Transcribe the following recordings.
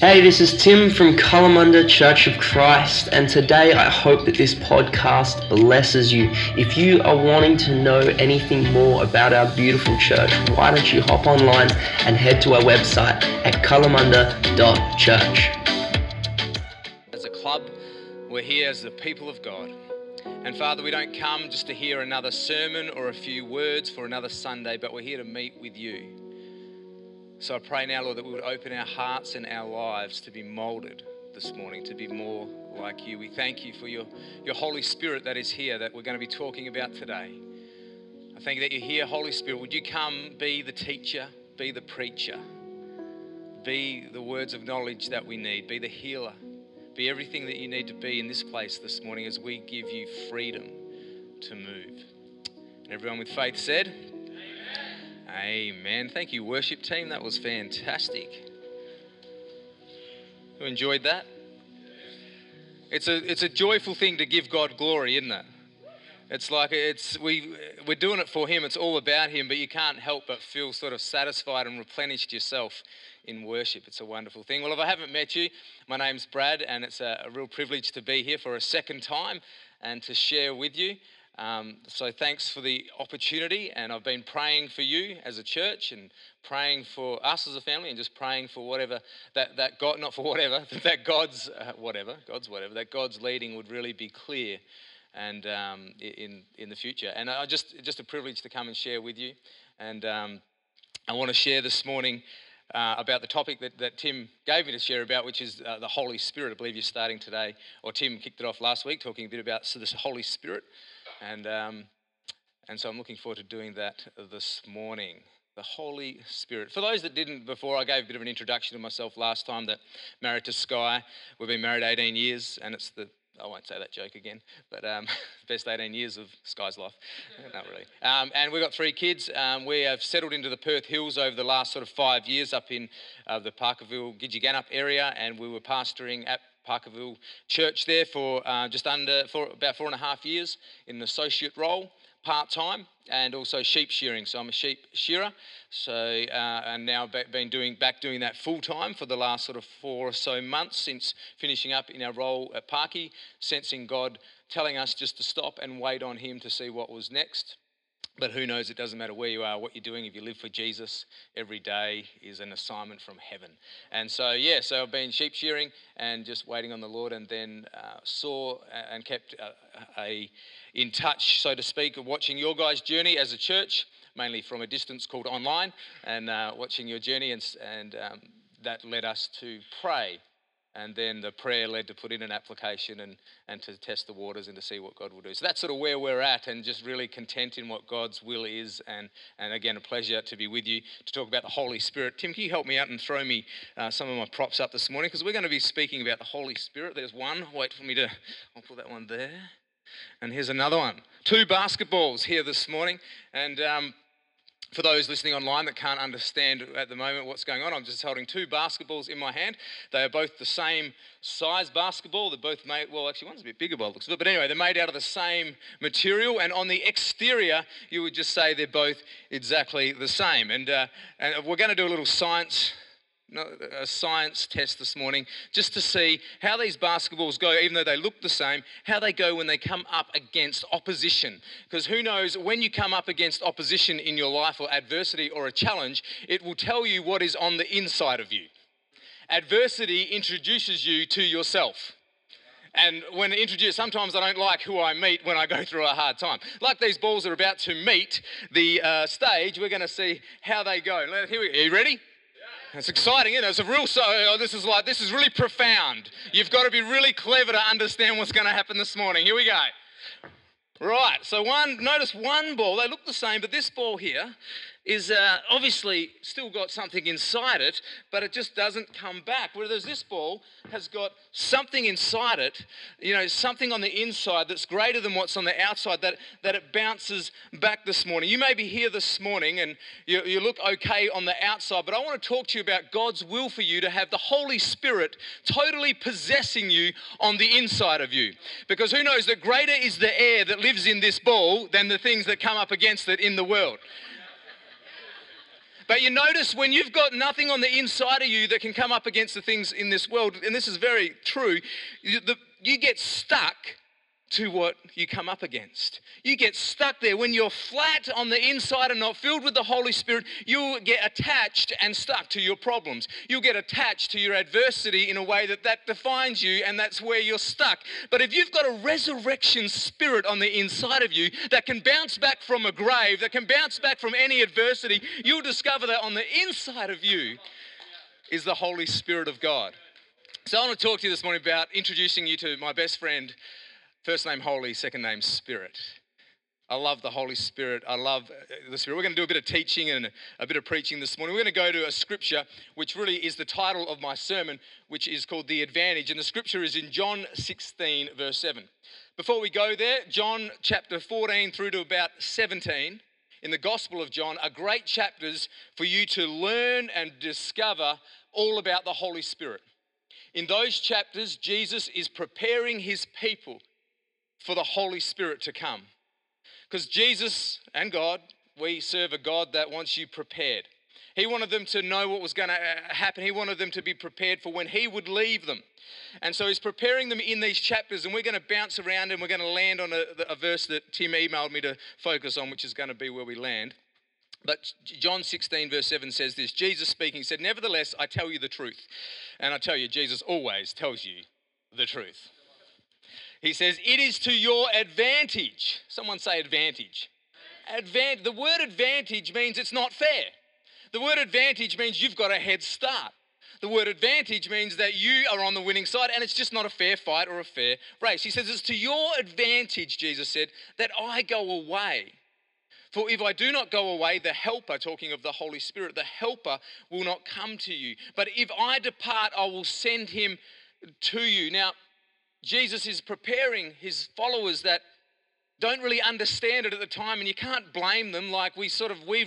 Hey, this is Tim from Kalamunda Church of Christ, and today I hope that this podcast blesses you. If you are wanting to know anything more about our beautiful church, why don't you hop online and head to our website at kalamunda.church. As a club, we're here as the people of God. And Father, we don't come just to hear another sermon or a few words for another Sunday, but we're here to meet with you. So I pray now, Lord, that we would open our hearts and our lives to be moulded this morning, to be more like you. We thank you for your Holy Spirit that is here, that we're going to be talking about today. I thank you that you're here, Holy Spirit. Would you come be the teacher, be the preacher, be the words of knowledge that we need, be the healer, be everything that you need to be in this place this morning as we give you freedom to move. And everyone with faith said... Amen. Thank you, worship team. That was fantastic. Who enjoyed that? It's a joyful thing to give God glory, isn't it? It's like we're doing it for Him. It's all about Him, but you can't help but feel sort of satisfied and replenished yourself in worship. It's a wonderful thing. Well, if I haven't met you, my name's Brad, and it's a real privilege to be here for a second time and to share with you. So thanks for the opportunity, and I've been praying for you as a church and praying for us as a family and just praying for whatever that God, not for whatever, that God's leading would really be clear and in the future. And I just a privilege to come and share with you. And I want to share this morning about the topic that Tim gave me to share about, which is the Holy Spirit. I believe you're starting today, or Tim kicked it off last week, talking a bit about this Holy Spirit. And so I'm looking forward to doing that this morning. The Holy Spirit. For those that didn't before, I gave a bit of an introduction to myself last time, that married to Sky. We've been married 18 years, and it's the... I won't say that joke again, but best 18 years of Sky's life. Not really. And we've got three kids. We have settled into the Perth Hills over the last sort of 5 years up in the Parkerville, Gidjaganup area, and we were pastoring at Parkerville Church there for about 4.5 years in an associate role, part-time, and also sheep shearing. So I'm a sheep shearer. So and now been doing that full-time for the last sort of 4 or so months since finishing up in our role at Parky, sensing God telling us just to stop and wait on Him to see what was next. But who knows, it doesn't matter where you are, what you're doing. If you live for Jesus, every day is an assignment from heaven. And so, so I've been sheep shearing and just waiting on the Lord, and then saw and kept in touch, so to speak, of watching your guys' journey as a church, mainly from a distance called online, and watching your journey, and that led us to pray. And then the prayer led to put in an application and to test the waters and to see what God will do. So that's sort of where we're at, and just really content in what God's will is. And again, a pleasure to be with you to talk about the Holy Spirit. Tim, can you help me out and throw me some of my props up this morning? Because we're going to be speaking about the Holy Spirit. There's one. Wait for me to... I'll put that one there. And here's another one. 2 basketballs here this morning. And... for those listening online that can't understand at the moment what's going on, I'm just holding 2 basketballs in my hand. They are both the same size basketball. They're both made, well, actually, one's a bit bigger by the looks of it. But anyway, they're made out of the same material. And on the exterior, you would just say they're both exactly the same. And we're going to do a little science test this morning just to see how these basketballs go, even though they look the same, how they go when they come up against opposition. Because who knows, when you come up against opposition in your life, or adversity or a challenge, it will tell you what is on the inside of you. Adversity introduces you to yourself. And when introduced, sometimes I don't like who I meet when I go through a hard time. Like these balls are about to meet the stage, we're going to see how they go. Here we go. Are you ready? It's exciting, isn't it? It's a real this is really profound. You've got to be really clever to understand what's going to happen this morning. Here we go. Right, so notice one ball, they look the same, but this ball here is obviously still got something inside it, but it just doesn't come back. Whereas this ball has got something inside it, you know, something on the inside that's greater than what's on the outside, that it bounces back this morning. You may be here this morning and you look okay on the outside, but I want to talk to you about God's will for you to have the Holy Spirit totally possessing you on the inside of you. Because who knows that greater is the air that lives in this ball than the things that come up against it in the world. But you notice when you've got nothing on the inside of you that can come up against the things in this world, and this is very true, you get stuck to what you come up against. You get stuck there. When you're flat on the inside and not filled with the Holy Spirit, you'll get attached and stuck to your problems. You'll get attached to your adversity in a way that defines you, and that's where you're stuck. But if you've got a resurrection spirit on the inside of you that can bounce back from a grave, that can bounce back from any adversity, you'll discover that on the inside of you is the Holy Spirit of God. So I want to talk to you this morning about introducing you to my best friend. First name Holy, second name Spirit. I love the Holy Spirit. I love the Spirit. We're going to do a bit of teaching and a bit of preaching this morning. We're going to go to a scripture, which really is the title of my sermon, which is called The Advantage. And the scripture is in John 16, verse 7. Before we go there, John chapter 14 through to about 17 in the Gospel of John are great chapters for you to learn and discover all about the Holy Spirit. In those chapters, Jesus is preparing his people for the Holy Spirit to come. Because Jesus and God, we serve a God that wants you prepared. He wanted them to know what was going to happen. He wanted them to be prepared for when he would leave them. And so he's preparing them in these chapters, and we're going to bounce around and we're going to land on a verse that Tim emailed me to focus on, which is going to be where we land. But John 16, verse 7 says this, Jesus speaking said, "Nevertheless, I tell you the truth." And I tell you, Jesus always tells you the truth. He says, it is to your advantage. Someone say advantage. Advantage. The word advantage means it's not fair. The word advantage means you've got a head start. The word advantage means that you are on the winning side and it's just not a fair fight or a fair race. He says, it's to your advantage, Jesus said, that I go away. For if I do not go away, the helper, talking of the Holy Spirit, the helper will not come to you. But if I depart, I will send him to you. Now, Jesus is preparing his followers that don't really understand it at the time, and you can't blame them. Like we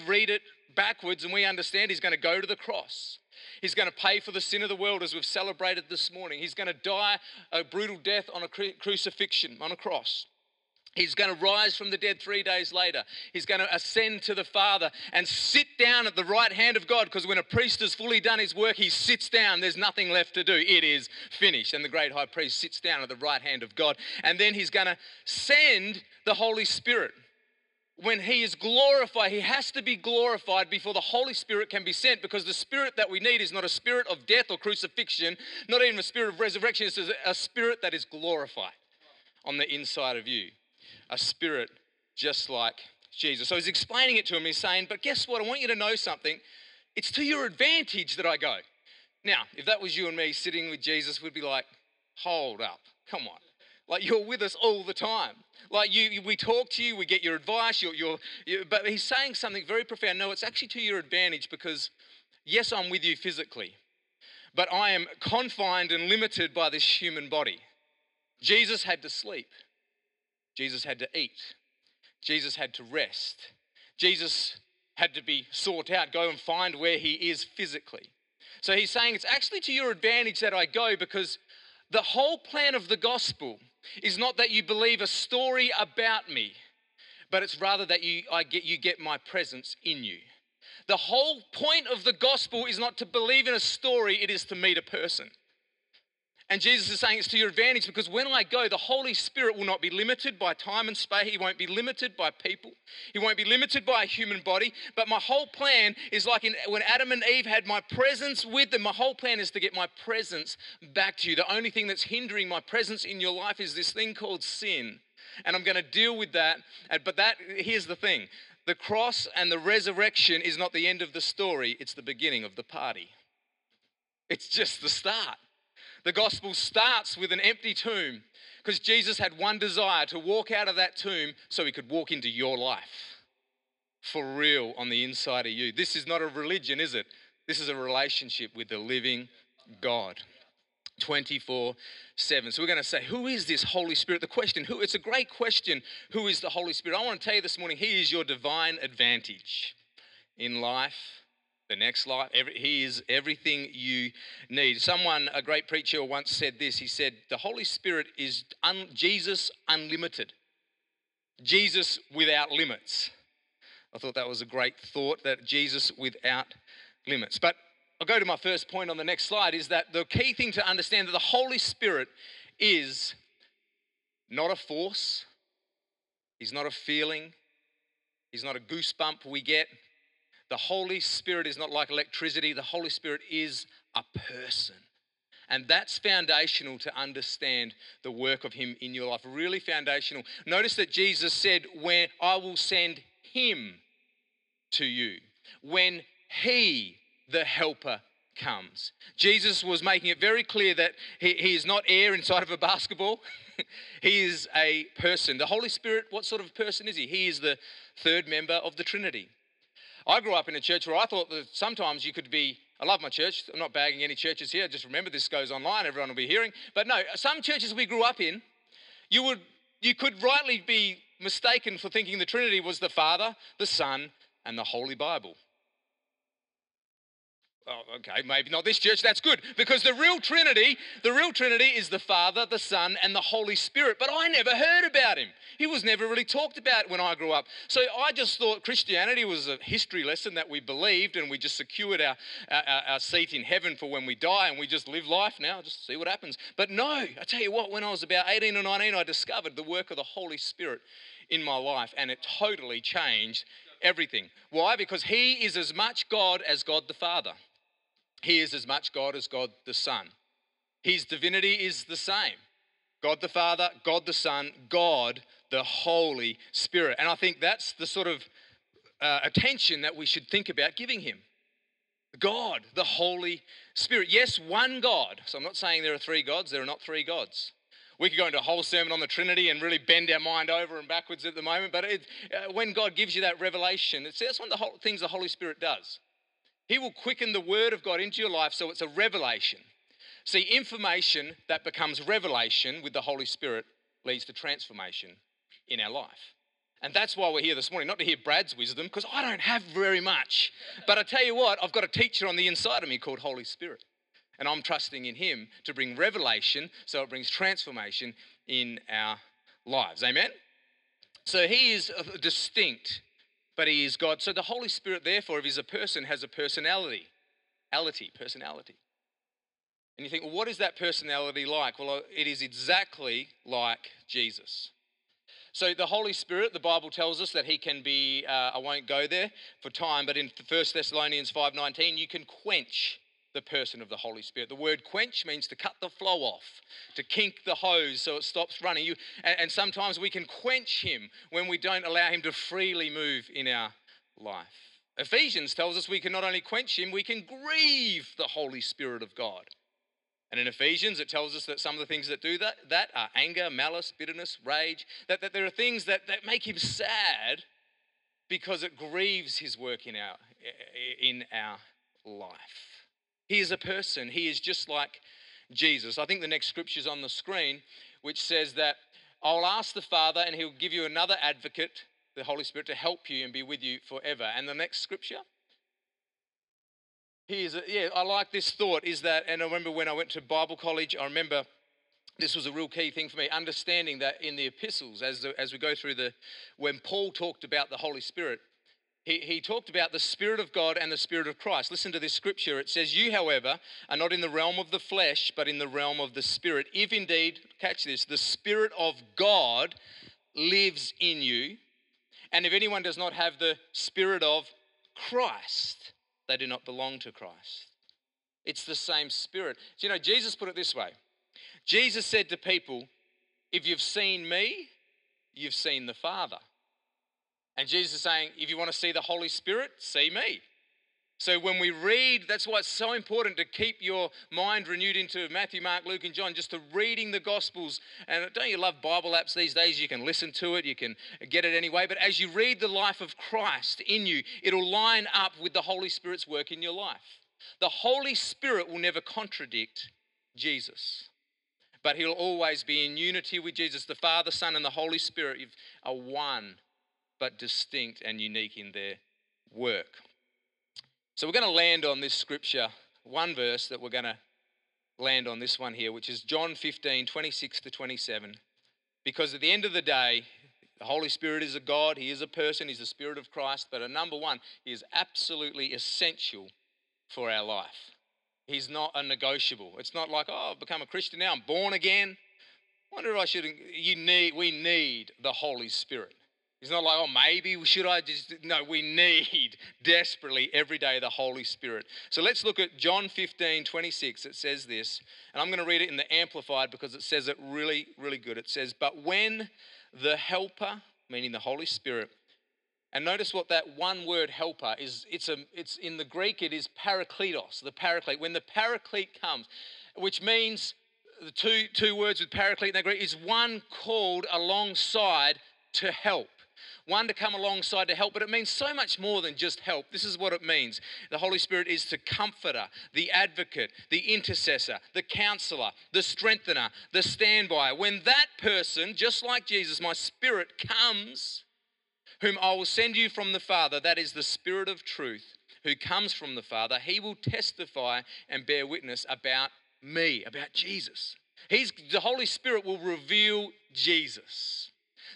read it backwards and we understand he's going to go to the cross. He's going to pay for the sin of the world as we've celebrated this morning. He's going to die a brutal death on a crucifixion, on a cross. He's going to rise from the dead 3 days later. He's going to ascend to the Father and sit down at the right hand of God, because when a priest has fully done his work, he sits down. There's nothing left to do. It is finished. And the great high priest sits down at the right hand of God. And then he's going to send the Holy Spirit. When he is glorified, he has to be glorified before the Holy Spirit can be sent, because the spirit that we need is not a spirit of death or crucifixion, not even a spirit of resurrection. It's a spirit that is glorified on the inside of you. A spirit just like Jesus. So he's explaining it to him. He's saying, but guess what? I want you to know something. It's to your advantage that I go. Now, if that was you and me sitting with Jesus, we'd be like, hold up, come on. Like, you're with us all the time. Like, we talk to you, we get your advice. But he's saying something very profound. No, it's actually to your advantage, because yes, I'm with you physically, but I am confined and limited by this human body. Jesus had to sleep. Jesus had to eat. Jesus had to rest. Jesus had to be sought out, go and find where he is physically. So he's saying it's actually to your advantage that I go, because the whole plan of the gospel is not that you believe a story about me, but it's rather that you get my presence in you. The whole point of the gospel is not to believe in a story, it is to meet a person. And Jesus is saying it's to your advantage, because when I go, the Holy Spirit will not be limited by time and space. He won't be limited by people. He won't be limited by a human body. But my whole plan is like when Adam and Eve had my presence with them. My whole plan is to get my presence back to you. The only thing that's hindering my presence in your life is this thing called sin. And I'm going to deal with that. But here's the thing. The cross and the resurrection is not the end of the story. It's the beginning of the party. It's just the start. The gospel starts with an empty tomb, because Jesus had one desire: to walk out of that tomb so he could walk into your life for real on the inside of you. This is not a religion, is it? This is a relationship with the living God 24/7. So we're going to say, who is this Holy Spirit? The question, it's a great question. Who is the Holy Spirit? I want to tell you this morning, he is your divine advantage in life. The next life, he is everything you need. A great preacher once said this. He said, the Holy Spirit is Jesus unlimited. Jesus without limits. I thought that was a great thought, that Jesus without limits. But I'll go to my first point on the next slide, is that the key thing to understand that the Holy Spirit is not a force. He's not a feeling. He's not a goosebump we get. The Holy Spirit is not like electricity. The Holy Spirit is a person. And that's foundational to understand the work of him in your life. Really foundational. Notice that Jesus said, when I will send him to you. When he, the helper, comes. Jesus was making it very clear that he is not air inside of a basketball. He is a person. The Holy Spirit, what sort of person is he? He is the third member of the Trinity. I grew up in a church where I thought that sometimes you could be, I love my church, I'm not bagging any churches here, just remember this goes online, everyone will be hearing. But no, some churches we grew up in, you could rightly be mistaken for thinking the Trinity was the Father, the Son, and the Holy Bible. Oh, okay, maybe not this church, that's good. Because the real Trinity is the Father, the Son, and the Holy Spirit. But I never heard about him. He was never really talked about when I grew up. So I just thought Christianity was a history lesson that we believed and we just secured our seat in heaven for when we die and we just live life now, just see what happens. But no, I tell you what, when I was about 18 or 19, I discovered the work of the Holy Spirit in my life, and it totally changed everything. Why? Because he is as much God as God the Father. He is as much God as God the Son. His divinity is the same. God the Father, God the Son, God the Holy Spirit. And I think that's the sort of attention that we should think about giving him. God, the Holy Spirit. Yes, one God. So I'm not saying there are three gods. There are not three gods. We could go into a whole sermon on the Trinity and really bend our mind over and backwards at the moment. But when God gives you that revelation, that's one of the things the Holy Spirit does. He will quicken the word of God into your life so it's a revelation. See, information that becomes revelation with the Holy Spirit leads to transformation in our life. And that's why we're here this morning, not to hear Brad's wisdom, because I don't have very much. But I tell you what, I've got a teacher on the inside of me called Holy Spirit. And I'm trusting in him to bring revelation so it brings transformation in our lives. Amen? So he is distinct, but he is God. So the Holy Spirit, therefore, if he's a person, has a personality. Personality. And you think, well, what is that personality like? Well, it is exactly like Jesus. So the Holy Spirit, the Bible tells us that he can be, I won't go there for time, but in 1 Thessalonians 5:19, you can quench the person of the Holy Spirit. The word quench means to cut the flow off, to kink the hose so it stops running. And sometimes we can quench him when we don't allow him to freely move in our life. Ephesians tells us we can not only quench him, we can grieve the Holy Spirit of God. And in Ephesians, it tells us that some of the things that do that are anger, malice, bitterness, rage, that there are things that make him sad because it grieves his work in our life. He is a person. He is just like Jesus. I think the next scripture is on the screen, which says that I'll ask the Father and he'll give you another advocate, the Holy Spirit, to help you and be with you forever. And the next scripture? I like this thought, is that, and I remember when I went to Bible college, I remember this was a real key thing for me, understanding that in the epistles, as we go through when Paul talked about the Holy Spirit, He talked about the Spirit of God and the Spirit of Christ. Listen to this scripture. It says, you, however, are not in the realm of the flesh, but in the realm of the Spirit. If indeed, catch this, the Spirit of God lives in you. And if anyone does not have the Spirit of Christ, they do not belong to Christ. It's the same Spirit. So, you know, Jesus put it this way. Jesus said to people, if you've seen me, you've seen the Father. And Jesus is saying, if you want to see the Holy Spirit, see me. So when we read, that's why it's so important to keep your mind renewed into Matthew, Mark, Luke, and John, just to reading the Gospels. And don't you love Bible apps these days? You can listen to it. You can get it anyway. But as you read the life of Christ in you, it'll line up with the Holy Spirit's work in your life. The Holy Spirit will never contradict Jesus. But he'll always be in unity with Jesus. The Father, Son, and the Holy Spirit are one, but distinct and unique in their work. So we're going to land on this scripture, one verse that we're going to land on this one here, which is John 15:26 to 27. Because at the end of the day, The Holy Spirit is a God. He is a person. He's the Spirit of Christ. But number one, He is absolutely essential for our life. He's not a negotiable. It's not like, oh, I've become a Christian now. I'm born again. I wonder if I should. We need the Holy Spirit. It's not like, oh, maybe should I just. No, we need desperately every day the Holy Spirit. So let's look at John 15:26. It says this, and I'm going to read it in the Amplified because it says it really, really good. It says, but when the Helper, meaning the Holy Spirit, and notice what that one word helper is, it's in the Greek, it is parakletos, the paraclete. When the paraclete comes, which means the two words with paraclete in the Greek is one called alongside to help. One to come alongside to help, but it means so much more than just help. This is what it means. The Holy Spirit is the comforter, the advocate, the intercessor, the counselor, the strengthener, the standby. When that person, just like Jesus, my Spirit comes, whom I will send you from the Father, that is the Spirit of truth, who comes from the Father, He will testify and bear witness about me, about Jesus. The Holy Spirit will reveal Jesus.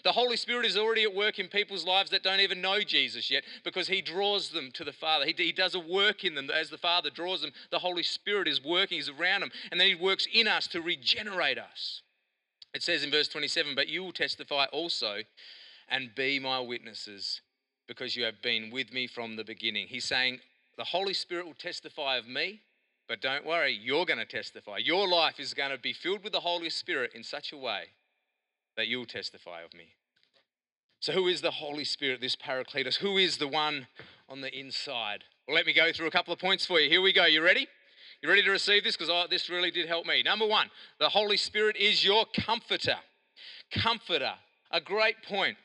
The Holy Spirit is already at work in people's lives that don't even know Jesus yet because He draws them to the Father. He does a work in them. As the Father draws them, the Holy Spirit is working. He's around them. And then He works in us to regenerate us. It says in verse 27, but you will testify also and be my witnesses because you have been with me from the beginning. He's saying the Holy Spirit will testify of me, but don't worry, you're going to testify. Your life is going to be filled with the Holy Spirit in such a way that you'll testify of me. So who is the Holy Spirit, this Paracletos? Who is the one on the inside? Well, let me go through a couple of points for you. Here we go. You ready? You ready to receive this? Because this really did help me. Number one, the Holy Spirit is your comforter. Comforter. A great point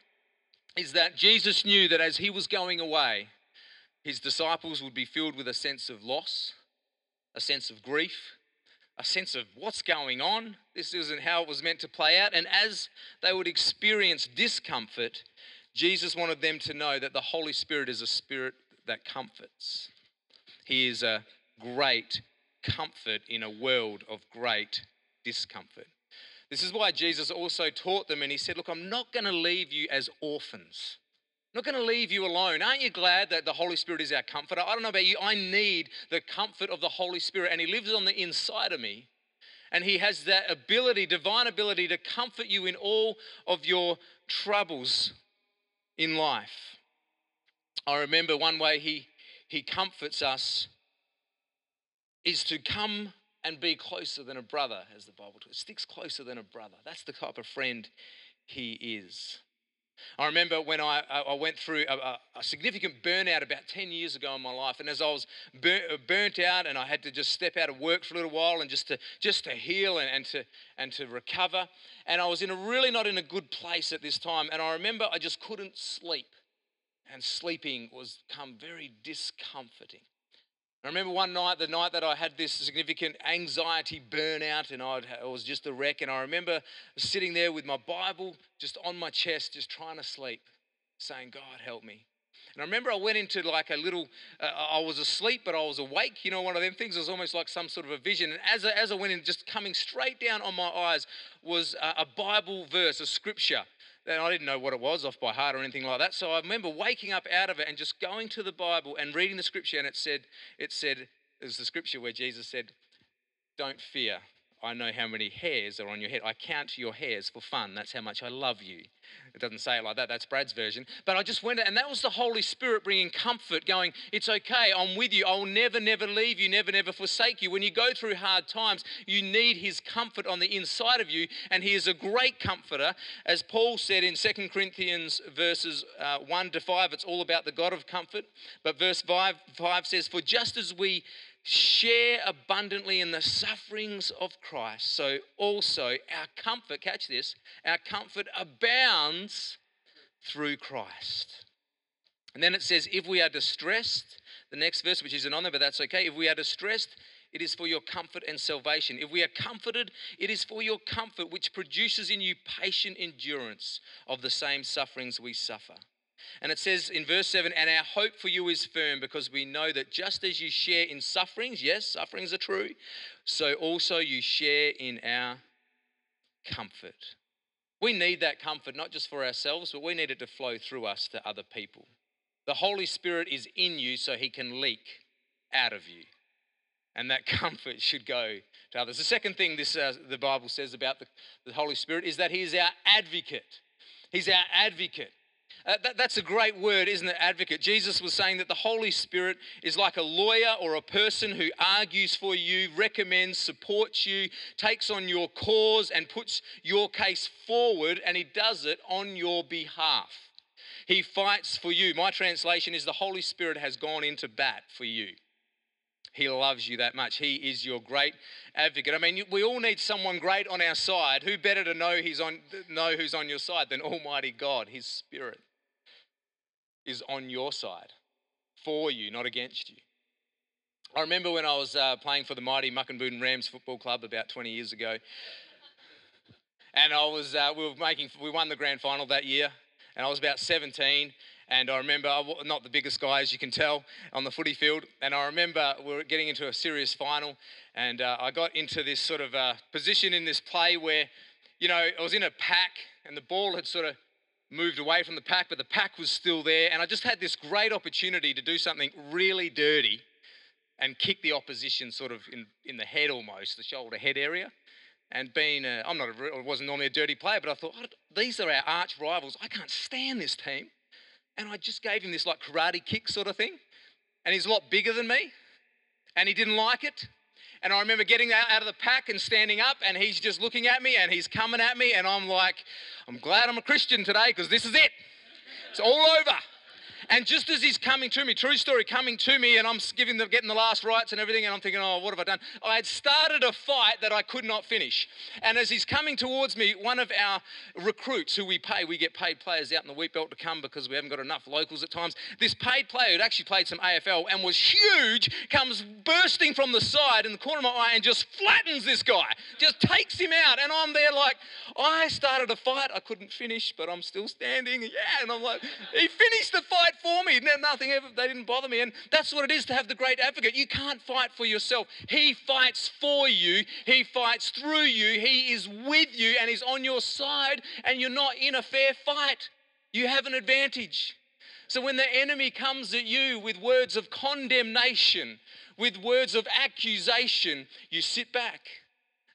is that Jesus knew that as He was going away, His disciples would be filled with a sense of loss, a sense of grief, a sense of what's going on. This isn't how it was meant to play out. And as they would experience discomfort, Jesus wanted them to know that the Holy Spirit is a spirit that comforts. He is a great comfort in a world of great discomfort. This is why Jesus also taught them, and He said, look, I'm not going to leave you as orphans. I'm not going to leave you alone. Aren't you glad that the Holy Spirit is our comforter? I don't know about you. I need the comfort of the Holy Spirit, and He lives on the inside of me. And He has that ability, divine ability, to comfort you in all of your troubles in life. I remember one way He comforts us is to come and be closer than a brother, as the Bible says. Sticks closer than a brother. That's the type of friend He is. I remember when I went through a significant burnout about 10 years ago in my life, and as I was burnt out and I had to just step out of work for a little while and just to heal and to recover, and I was really not in a good place at this time, and I remember I just couldn't sleep, and sleeping was become very discomforting. I remember one night, the night that I had this significant anxiety burnout and I was just a wreck, and I remember sitting there with my Bible just on my chest, just trying to sleep, saying, God, help me. And I remember I went into like a little, I was asleep but I was awake, you know, one of them things. It was almost like some sort of a vision. And as I went in, just coming straight down on my eyes was a Bible verse, a scripture. And I didn't know what it was off by heart or anything like that. So I remember waking up out of it and just going to the Bible and reading the scripture. And it was the scripture where Jesus said, don't fear. I know how many hairs are on your head. I count your hairs for fun. That's how much I love you. It doesn't say it like that. That's Brad's version. But I just went, and that was the Holy Spirit bringing comfort, going, it's okay. I'm with you. I will never, never leave you, never, never forsake you. When you go through hard times, you need His comfort on the inside of you, and He is a great comforter. As Paul said in 2 Corinthians verses 1-5, it's all about the God of comfort. But verse 5 says, for just as we share abundantly in the sufferings of Christ, so also our comfort, catch this, our comfort abounds through Christ. And then it says, if we are distressed, the next verse, which isn't on there, but that's okay. If we are distressed, it is for your comfort and salvation. If we are comforted, it is for your comfort, which produces in you patient endurance of the same sufferings we suffer. And it says in verse 7, and our hope for you is firm because we know that just as you share in sufferings, yes, sufferings are true, so also you share in our comfort. We need that comfort, not just for ourselves, but we need it to flow through us to other people. The Holy Spirit is in you so he can leak out of you. And that comfort should go to others. The second thing the Bible says about the Holy Spirit is that he is our advocate. He's our advocate. That's a great word, isn't it, advocate? Jesus was saying that the Holy Spirit is like a lawyer or a person who argues for you, recommends, supports you, takes on your cause and puts your case forward, and he does it on your behalf. He fights for you. My translation is the Holy Spirit has gone into bat for you. He loves you that much. He is your great advocate. I mean, we all need someone great on our side. Who better to know who's on your side than Almighty God? His Spirit is on your side, for you, not against you. I remember when I was playing for the mighty Muckaboon Rams football club about 20 years ago, and we won the grand final that year, and I was about 17. And I remember, I'm not the biggest guy, as you can tell, on the footy field. And I remember we were getting into a serious final. And I got into this sort of position in this play where, you know, I was in a pack and the ball had sort of moved away from the pack, but the pack was still there. And I just had this great opportunity to do something really dirty and kick the opposition sort of in the head almost, the shoulder head area. And I wasn't normally a dirty player, but I thought, these are our arch rivals. I can't stand this team. And I just gave him this like karate kick sort of thing. And he's a lot bigger than me. And he didn't like it. And I remember getting out of the pack and standing up, and he's just looking at me and he's coming at me. And I'm like, I'm glad I'm a Christian today because this is it. It's all over. And just as he's coming to me, true story, coming to me, and I'm getting the last rites and everything, and I'm thinking, oh, what have I done? I had started a fight that I could not finish. And as he's coming towards me, one of our recruits who we get paid players out in the wheat belt to come because we haven't got enough locals at times. This paid player who'd actually played some AFL and was huge comes bursting from the side in the corner of my eye and just flattens this guy, just takes him out. And I'm there like, I started a fight I couldn't finish, but I'm still standing. Yeah, and I'm like, he finished the fight for me. They didn't bother me. And that's what it is to have the great advocate. You can't fight for yourself. He fights for you. He fights through you. He is with you and he's on your side, and you're not in a fair fight. You have an advantage. So when the enemy comes at you with words of condemnation, with words of accusation, you sit back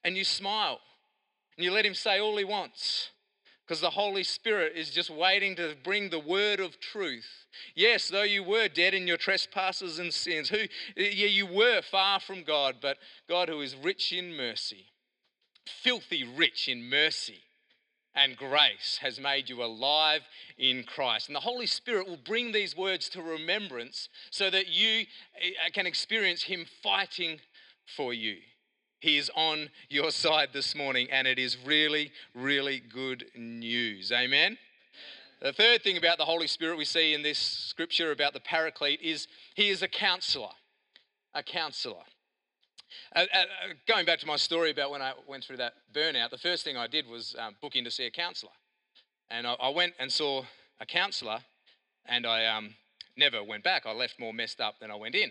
and you smile and you let him say all he wants. Because the Holy Spirit is just waiting to bring the word of truth. Yes, though you were dead in your trespasses and sins. You were far from God, but God, who is rich in mercy, filthy rich in mercy and grace, has made you alive in Christ. And the Holy Spirit will bring these words to remembrance so that you can experience him fighting for you. He is on your side this morning, and it is really, really good news. Amen? The third thing about the Holy Spirit we see in this scripture about the Paraclete is he is a counselor. A counselor. Going back to my story about when I went through that burnout, the first thing I did was book in to see a counselor. And I went and saw a counselor, and I never went back. I left more messed up than I went in.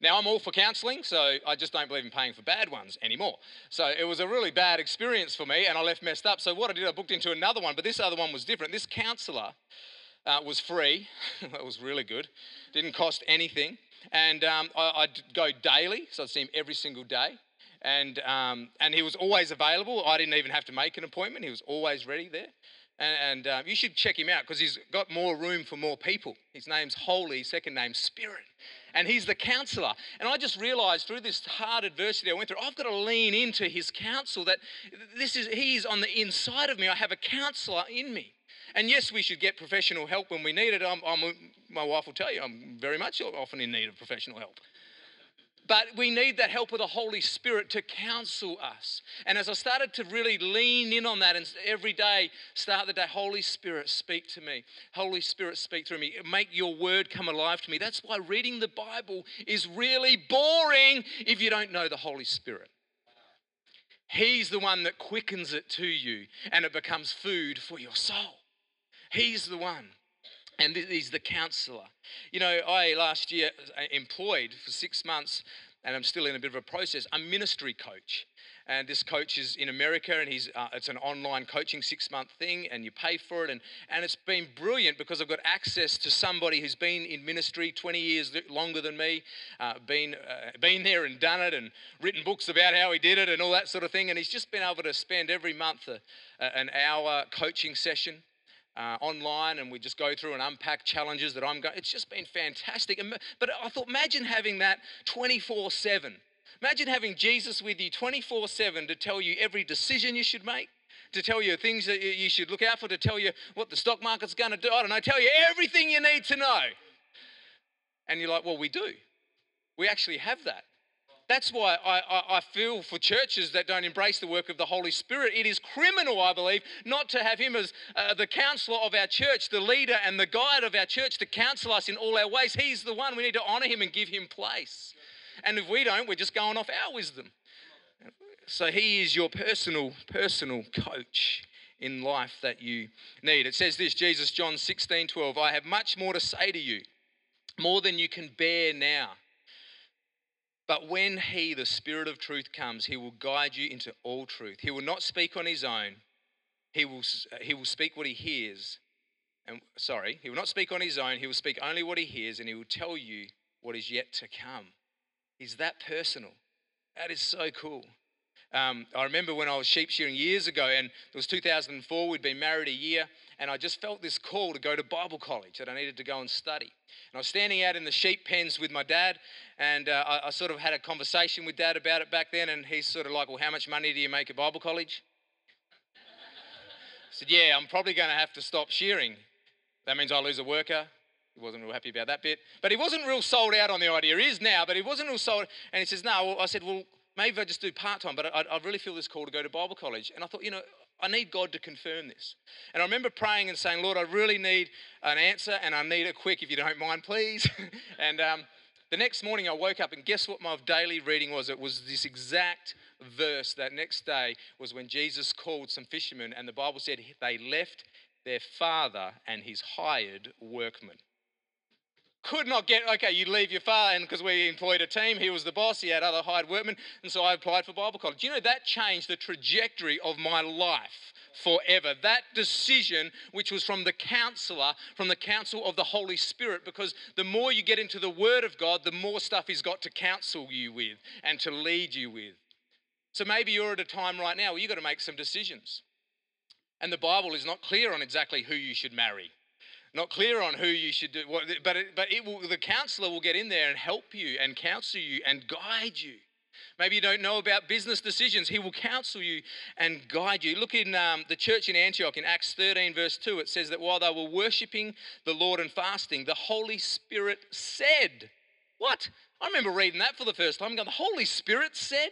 Now, I'm all for counselling, so I just don't believe in paying for bad ones anymore. So it was a really bad experience for me, and I left messed up. So what I did, I booked into another one, but this other one was different. This counsellor was free. That was really good. Didn't cost anything. And I'd go daily, so I'd see him every single day. And he was always available. I didn't even have to make an appointment. He was always ready there. And you should check him out because he's got more room for more people. His name's Holy, second name Spirit. And he's the counselor. And I just realized through this hard adversity I went through, I've got to lean into his counsel, that he's on the inside of me. I have a counselor in me. And yes, we should get professional help when we need it. My wife will tell you, I'm very much often in need of professional help. But we need that help of the Holy Spirit to counsel us. And as I started to really lean in on that and every day, start the day, Holy Spirit, speak to me. Holy Spirit, speak through me. Make your word come alive to me. That's why reading the Bible is really boring if you don't know the Holy Spirit. He's the one that quickens it to you and it becomes food for your soul. He's the one. And he's the counselor. You know, I last year employed for 6 months and I'm still in a bit of a process. I'm ministry coach, and this coach is in America, and he's it's an online coaching 6-month thing, and you pay for it, and it's been brilliant because I've got access to somebody who's been in ministry 20 years longer than me, been there and done it, and written books about how he did it and all that sort of thing, and he's just been able to spend every month an hour coaching session. Online, and we just go through and unpack challenges that I'm going. It's just been fantastic. But I thought, imagine having that 24/7. Imagine having Jesus with you 24/7 to tell you every decision you should make, to tell you things that you should look out for, to tell you what the stock market's going to do. I don't know, tell you everything you need to know. And you're like, well, we do. We actually have that. That's why I feel for churches that don't embrace the work of the Holy Spirit. It is criminal, I believe, not to have him as the counselor of our church, the leader and the guide of our church to counsel us in all our ways. He's the one. We need to honor him and give him place. And if we don't, we're just going off our wisdom. So he is your personal coach in life that you need. It says this, Jesus, John 16:12, I have much more to say to you, more than you can bear now. But when he, the Spirit of truth, comes, he will guide you into all truth. He will not speak on his own. He will speak what he hears. He will not speak on his own. He will speak only what he hears, and he will tell you what is yet to come. He's that personal. That is so cool. I remember when I was sheep shearing years ago, and it was 2004, we'd been married a year, and I just felt this call to go to Bible college, that I needed to go and study. And I was standing out in the sheep pens with my dad, and I sort of had a conversation with Dad about it back then, and he's sort of like, well, how much money do you make at Bible college? I said, yeah, I'm probably going to have to stop shearing. That means I lose a worker. He wasn't real happy about that bit. But he wasn't real sold out on the idea. He is now, but he wasn't real sold. And he says, no, well, I said, well, maybe I just do part-time, but I really feel this call to go to Bible college. And I thought, you know, I need God to confirm this. And I remember praying and saying, Lord, I really need an answer, and I need it quick, if you don't mind, please. And the next morning I woke up, and guess what my daily reading was? It was this exact verse. That next day was when Jesus called some fishermen, and the Bible said they left their father and his hired workmen. Could not get, okay, you leave your father, and because we employed a team, he was the boss, he had other hired workmen, and so I applied for Bible college. You know, that changed the trajectory of my life forever. That decision, which was from the counselor, from the counsel of the Holy Spirit, because the more you get into the Word of God, the more stuff he's got to counsel you with and to lead you with. So maybe you're at a time right now where you've got to make some decisions, and the Bible is not clear on exactly who you should marry. Not clear on who you should do, the counselor will get in there and help you and counsel you and guide you. Maybe you don't know about business decisions. He will counsel you and guide you. Look in the church in Antioch in Acts 13 verse 2. It says that while they were worshipping the Lord and fasting, the Holy Spirit said, what? I remember reading that for the first time. Going, the Holy Spirit said?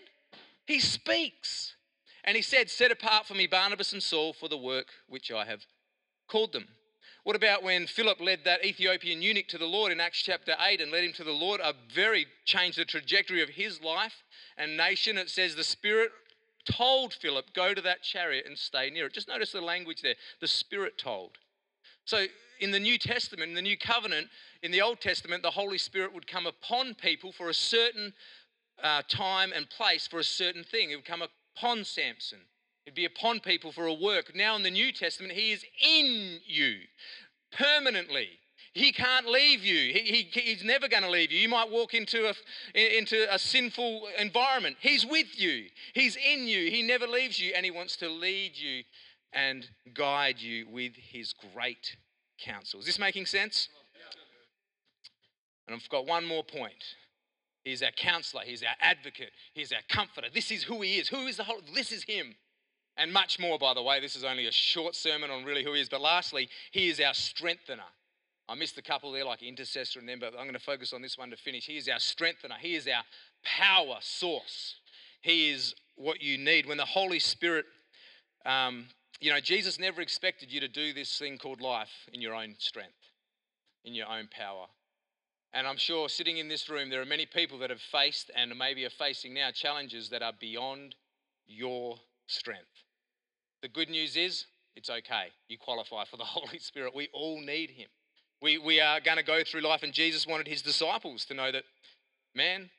He speaks. And he said, set apart for me Barnabas and Saul for the work which I have called them. What about when Philip led that Ethiopian eunuch to the Lord in Acts chapter 8 and led him to the Lord? Changed the trajectory of his life and nation. It says the Spirit told Philip, go to that chariot and stay near it. Just notice the language there. The Spirit told. So in the New Testament, in the New Covenant, in the Old Testament, the Holy Spirit would come upon people for a certain time and place for a certain thing. It would come upon Samson. It'd be upon people for a work. Now in the New Testament, he is in you permanently. He can't leave you. He's never going to leave you. You might walk into a sinful environment. He's with you. He's in you. He never leaves you, and he wants to lead you and guide you with his great counsel. Is this making sense? And I've got one more point. He's our counselor. He's our advocate. He's our comforter. This is who he is. Who is the whole? This is him. And much more, by the way. This is only a short sermon on really who he is. But lastly, he is our strengthener. I missed a couple there, like intercessor and them, but I'm going to focus on this one to finish. He is our strengthener. He is our power source. He is what you need. When the Holy Spirit, Jesus never expected you to do this thing called life in your own strength, in your own power. And I'm sure sitting in this room, there are many people that have faced and maybe are facing now challenges that are beyond your strength. The good news is, it's okay. You qualify for the Holy Spirit. We all need him. We are going to go through life, and Jesus wanted his disciples to know that, man,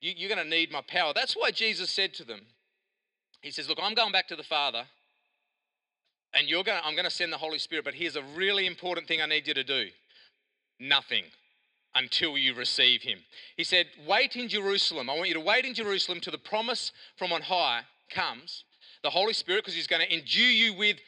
You're going to need my power. That's why Jesus said to them, he says, look, I'm going back to the Father, and I'm going to send the Holy Spirit, but here's a really important thing I need you to do. Nothing until you receive him. He said, wait in Jerusalem. I want you to wait in Jerusalem till the promise from on high comes, the Holy Spirit, because he's going to endue you with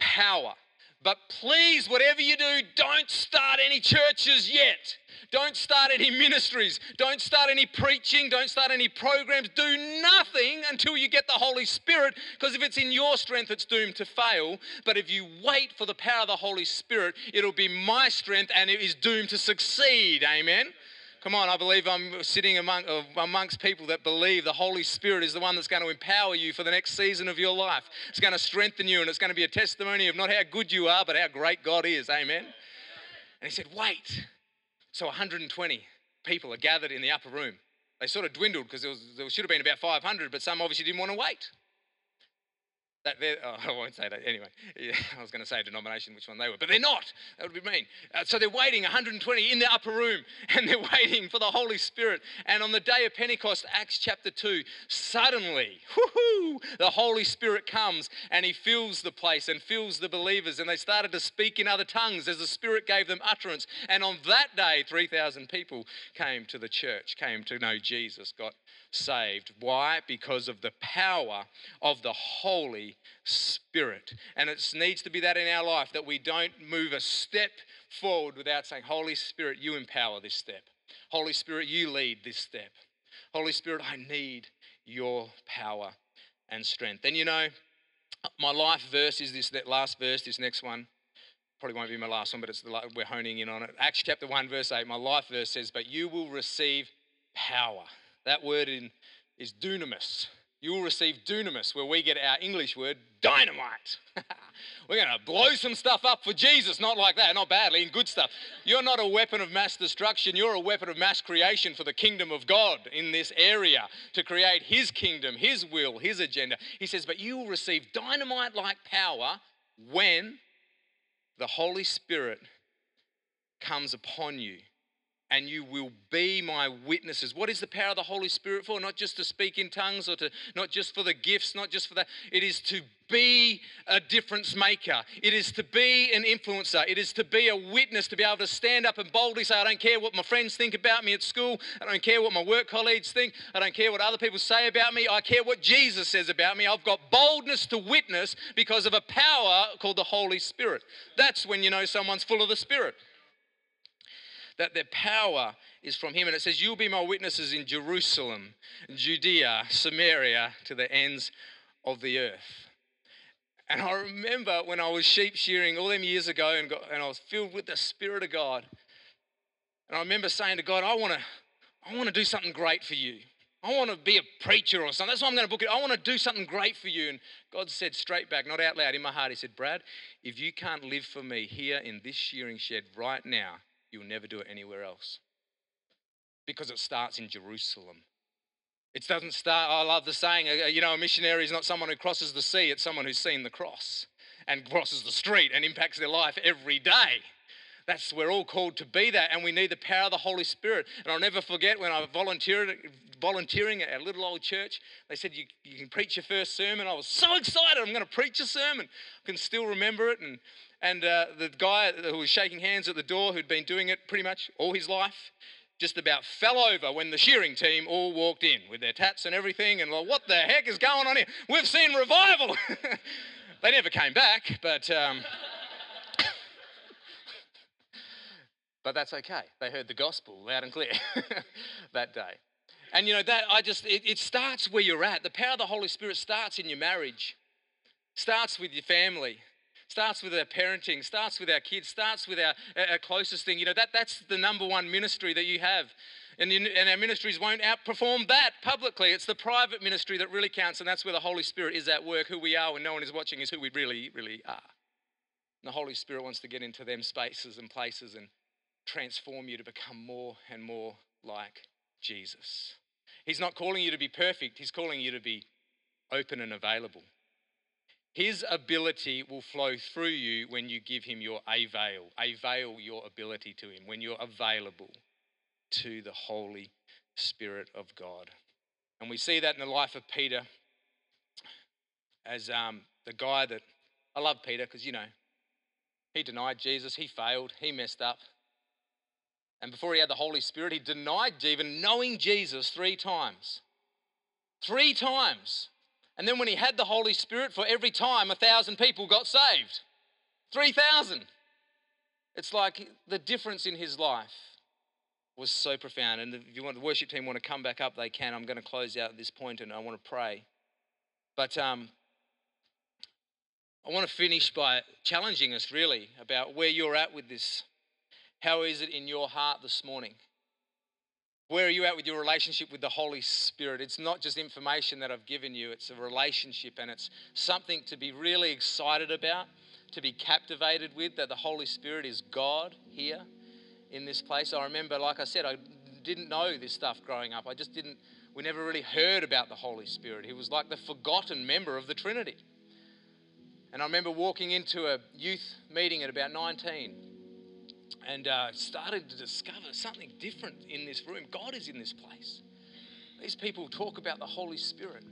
power. But please, whatever you do, don't start any churches yet. Don't start any ministries. Don't start any preaching. Don't start any programs. Do nothing until you get the Holy Spirit, because if it's in your strength, it's doomed to fail. But if you wait for the power of the Holy Spirit, it'll be my strength and it is doomed to succeed. Amen? Come on, I believe I'm sitting amongst people that believe the Holy Spirit is the one that's going to empower you for the next season of your life. It's going to strengthen you, and it's going to be a testimony of not how good you are, but how great God is. Amen? And he said, wait. So 120 people are gathered in the upper room. They sort of dwindled because there should have been about 500, but some obviously didn't want to wait. I won't say that anyway. Yeah, I was going to say denomination, which one they were, but they're not. That would be mean. So they're waiting, 120 in the upper room, and they're waiting for the Holy Spirit. And on the day of Pentecost, Acts chapter 2, suddenly, the Holy Spirit comes and he fills the place and fills the believers, and they started to speak in other tongues as the Spirit gave them utterance. And on that day, 3,000 people came to the church, came to know Jesus, got saved. Why? Because of the power of the Holy Spirit. And it needs to be that in our life, that we don't move a step forward without saying, Holy Spirit, you empower this step. Holy Spirit, you lead this step. Holy Spirit, I need your power and strength. And you know, my life verse is this last verse, this next one. Probably won't be my last one, but we're honing in on it. Acts chapter 1, verse 8, my life verse says, but you will receive power. That word is dunamis. You will receive dunamis, where we get our English word dynamite. We're going to blow some stuff up for Jesus. Not like that, not badly, and good stuff. You're not a weapon of mass destruction. You're a weapon of mass creation for the kingdom of God in this area, to create his kingdom, his will, his agenda. He says, but you will receive dynamite-like power when the Holy Spirit comes upon you. And you will be my witnesses. What is the power of the Holy Spirit for? Not just to speak in tongues, or not just for the gifts, not just for that. It is to be a difference maker. It is to be an influencer. It is to be a witness, to be able to stand up and boldly say, I don't care what my friends think about me at school. I don't care what my work colleagues think. I don't care what other people say about me. I care what Jesus says about me. I've got boldness to witness because of a power called the Holy Spirit. That's when you know someone's full of the Spirit, that their power is from him. And it says, you'll be my witnesses in Jerusalem, Judea, Samaria, to the ends of the earth. And I remember when I was sheep shearing all them years ago, and I was filled with the Spirit of God. And I remember saying to God, I want to do something great for you. I want to be a preacher or something. That's why I'm going to book it. I want to do something great for you. And God said straight back, not out loud, in my heart, he said, Brad, if you can't live for me here in this shearing shed right now, you'll never do it anywhere else, because it starts in Jerusalem. It doesn't start, I love the saying, you know, a missionary is not someone who crosses the sea, it's someone who's seen the cross and crosses the street and impacts their life every day. That's, we're all called to be that, and we need the power of the Holy Spirit. And I'll never forget when I was volunteering at our little old church, they said, you can preach your first sermon. I was so excited, I'm going to preach a sermon. I can still remember it, and the guy who was shaking hands at the door, who'd been doing it pretty much all his life, just about fell over when the shearing team all walked in with their tats and everything, and like, what the heck is going on here? We've seen revival. They never came back, but that's okay. They heard the gospel loud and clear that day. And you know, it starts where you're at. The power of the Holy Spirit starts in your marriage, starts with your family, starts with our parenting, starts with our kids, starts with our closest thing. You know, that's the number one ministry that you have. And our ministries won't outperform that publicly. It's the private ministry that really counts, and that's where the Holy Spirit is at work. Who we are when no one is watching is who we really, really are. And the Holy Spirit wants to get into them spaces and places and transform you to become more and more like Jesus. He's not calling you to be perfect. He's calling you to be open and available. His ability will flow through you when you give him your avail. Avail your ability to him, when you're available to the Holy Spirit of God. And we see that in the life of Peter as the guy that, I love Peter because, you know, he denied Jesus, he failed, he messed up. And before he had the Holy Spirit, he denied even knowing Jesus 3 times. 3 times. And then when he had the Holy Spirit, for every time, 1,000 people got saved. 3,000. It's like the difference in his life was so profound. And if you want the worship team want to come back up, they can. I'm going to close out at this point and I want to pray. But I want to finish by challenging us really about where you're at with this. How is it in your heart this morning? Where are you at with your relationship with the Holy Spirit? It's not just information that I've given you. It's a relationship and it's something to be really excited about, to be captivated with, that the Holy Spirit is God here in this place. I remember, like I said, I didn't know this stuff growing up. We never really heard about the Holy Spirit. He was like the forgotten member of the Trinity. And I remember walking into a youth meeting at about 19 and started to discover something different in this room. God is in this place. These people talk about the Holy Spirit.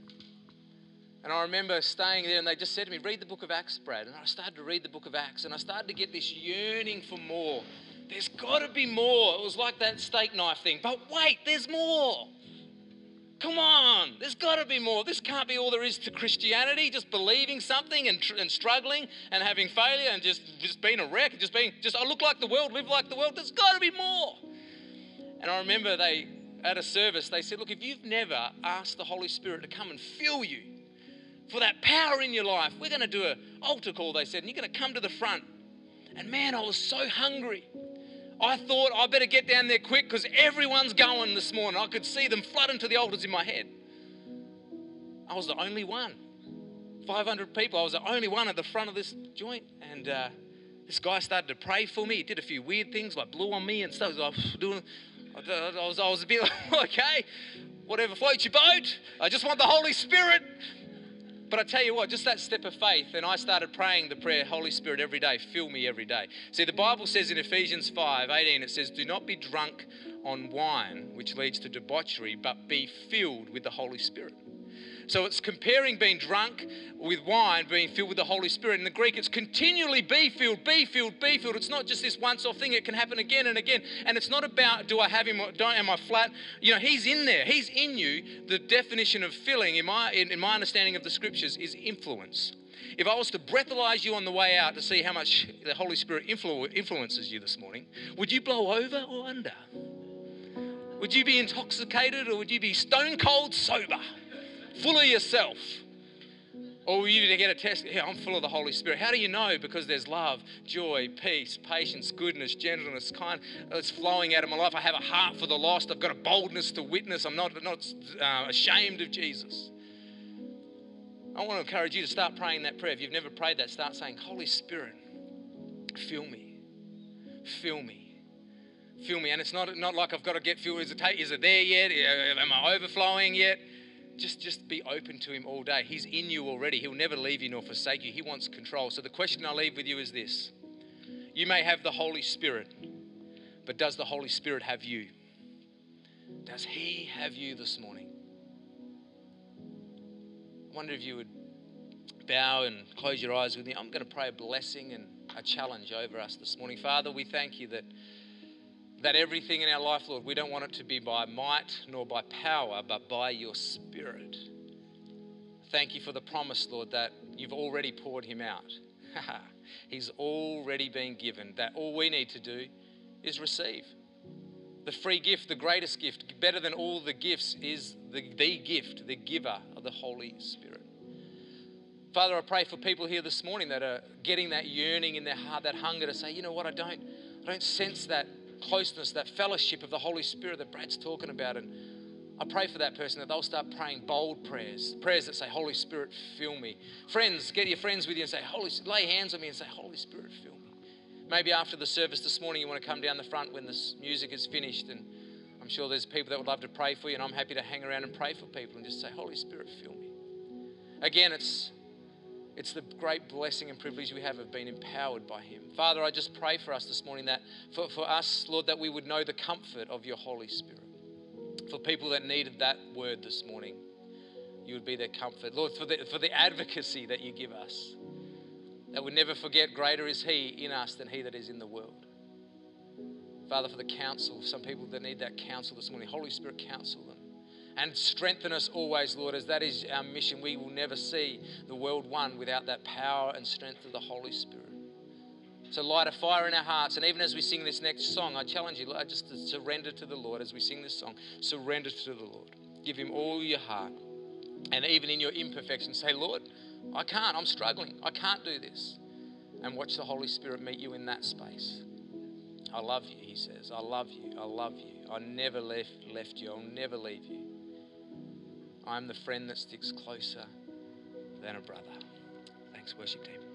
And I remember staying there and they just said to me, read the book of Acts, Brad. And I started to read the book of Acts and I started to get this yearning for more. There's got to be more. It was like that steak knife thing. But wait, there's more. Come on, there's got to be more. This can't be all there is to Christianity, just believing something and struggling and having failure and just being a wreck, just I look like the world, live like the world. There's got to be more. And I remember they, at a service, they said, look, if you've never asked the Holy Spirit to come and fill you for that power in your life, we're going to do an altar call, they said, and you're going to come to the front. And man, I was so hungry. I thought I better get down there quick because everyone's going this morning. I could see them flood into the altars in my head. I was the only one. 500 people. I was the only one at the front of this joint. And this guy started to pray for me. He did a few weird things, like blew on me and stuff. I was a bit like, okay, whatever floats your boat. I just want the Holy Spirit. But I tell you what, just that step of faith, and I started praying the prayer, Holy Spirit, every day, fill me every day. See, the Bible says in Ephesians 5:18, it says, do not be drunk on wine, which leads to debauchery, but be filled with the Holy Spirit. So it's comparing being drunk with wine, being filled with the Holy Spirit. In the Greek, it's continually be filled, be filled, be filled. It's not just this once-off thing. It can happen again and again. And it's not about, do I have him or don't, am I flat? You know, he's in there. He's in you. The definition of filling, in my understanding of the Scriptures, is influence. If I was to breathalyze you on the way out to see how much the Holy Spirit influences you this morning, would you blow over or under? Would you be intoxicated or would you be stone cold sober? Full of yourself, or you to get a test, yeah, I'm full of the Holy Spirit. How do you know? Because there's love, joy, peace, patience, goodness, gentleness, kindness. It's flowing out of my life. I have a heart for the lost. I've got a boldness to witness. I'm not ashamed of Jesus. I want to encourage you to start praying that prayer. If you've never prayed that, start saying, Holy Spirit, fill me, fill me. Fill me. And it's not like I've got to get filled. Is it there yet? Am I overflowing yet? Just be open to him all day. He's in you already. He'll never leave you nor forsake you. He wants control. So the question I leave with you is this. You may have the Holy Spirit, but does the Holy Spirit have you? Does he have you this morning? I wonder if you would bow and close your eyes with me. I'm going to pray a blessing and a challenge over us this morning. Father, we thank you that everything in our life, Lord, we don't want it to be by might nor by power, but by your Spirit. Thank you for the promise, Lord, that you've already poured him out. He's already been given, that all we need to do is receive. The free gift, the greatest gift, better than all the gifts, is the gift, the giver of the Holy Spirit. Father, I pray for people here this morning that are getting that yearning in their heart, that hunger to say, you know what, I don't sense that closeness, that fellowship of the Holy Spirit that Brad's talking about. And I pray for that person that they'll start praying bold prayers that say, Holy Spirit, fill me. Friends, get your friends with you and say, lay hands on me and say, Holy Spirit, fill me. Maybe after the service this morning you want to come down the front when this music is finished, and I'm sure there's people that would love to pray for you, and I'm happy to hang around and pray for people and just say, Holy Spirit, fill me. Again, it's the great blessing and privilege we have of being empowered by him. Father, I just pray for us this morning that for us, Lord, that we would know the comfort of your Holy Spirit. for people that needed that word this morning. You would be their comfort. Lord, for the advocacy that you give us, that we never forget greater is he in us than he that is in the world. Father, for the counsel, some people that need that counsel this morning, Holy Spirit, counsel them. And strengthen us always, Lord, as that is our mission. We will never see the world won without that power and strength of the Holy Spirit. So light a fire in our hearts. And even as we sing this next song, I challenge you, Lord, just to surrender to the Lord as we sing this song. Surrender to the Lord. Give him all your heart. And even in your imperfection, say, Lord, I can't. I'm struggling. I can't do this. And watch the Holy Spirit meet you in that space. I love you, he says. I love you. I love you. I never left you. I'll never leave you. I'm the friend that sticks closer than a brother. Thanks, worship team.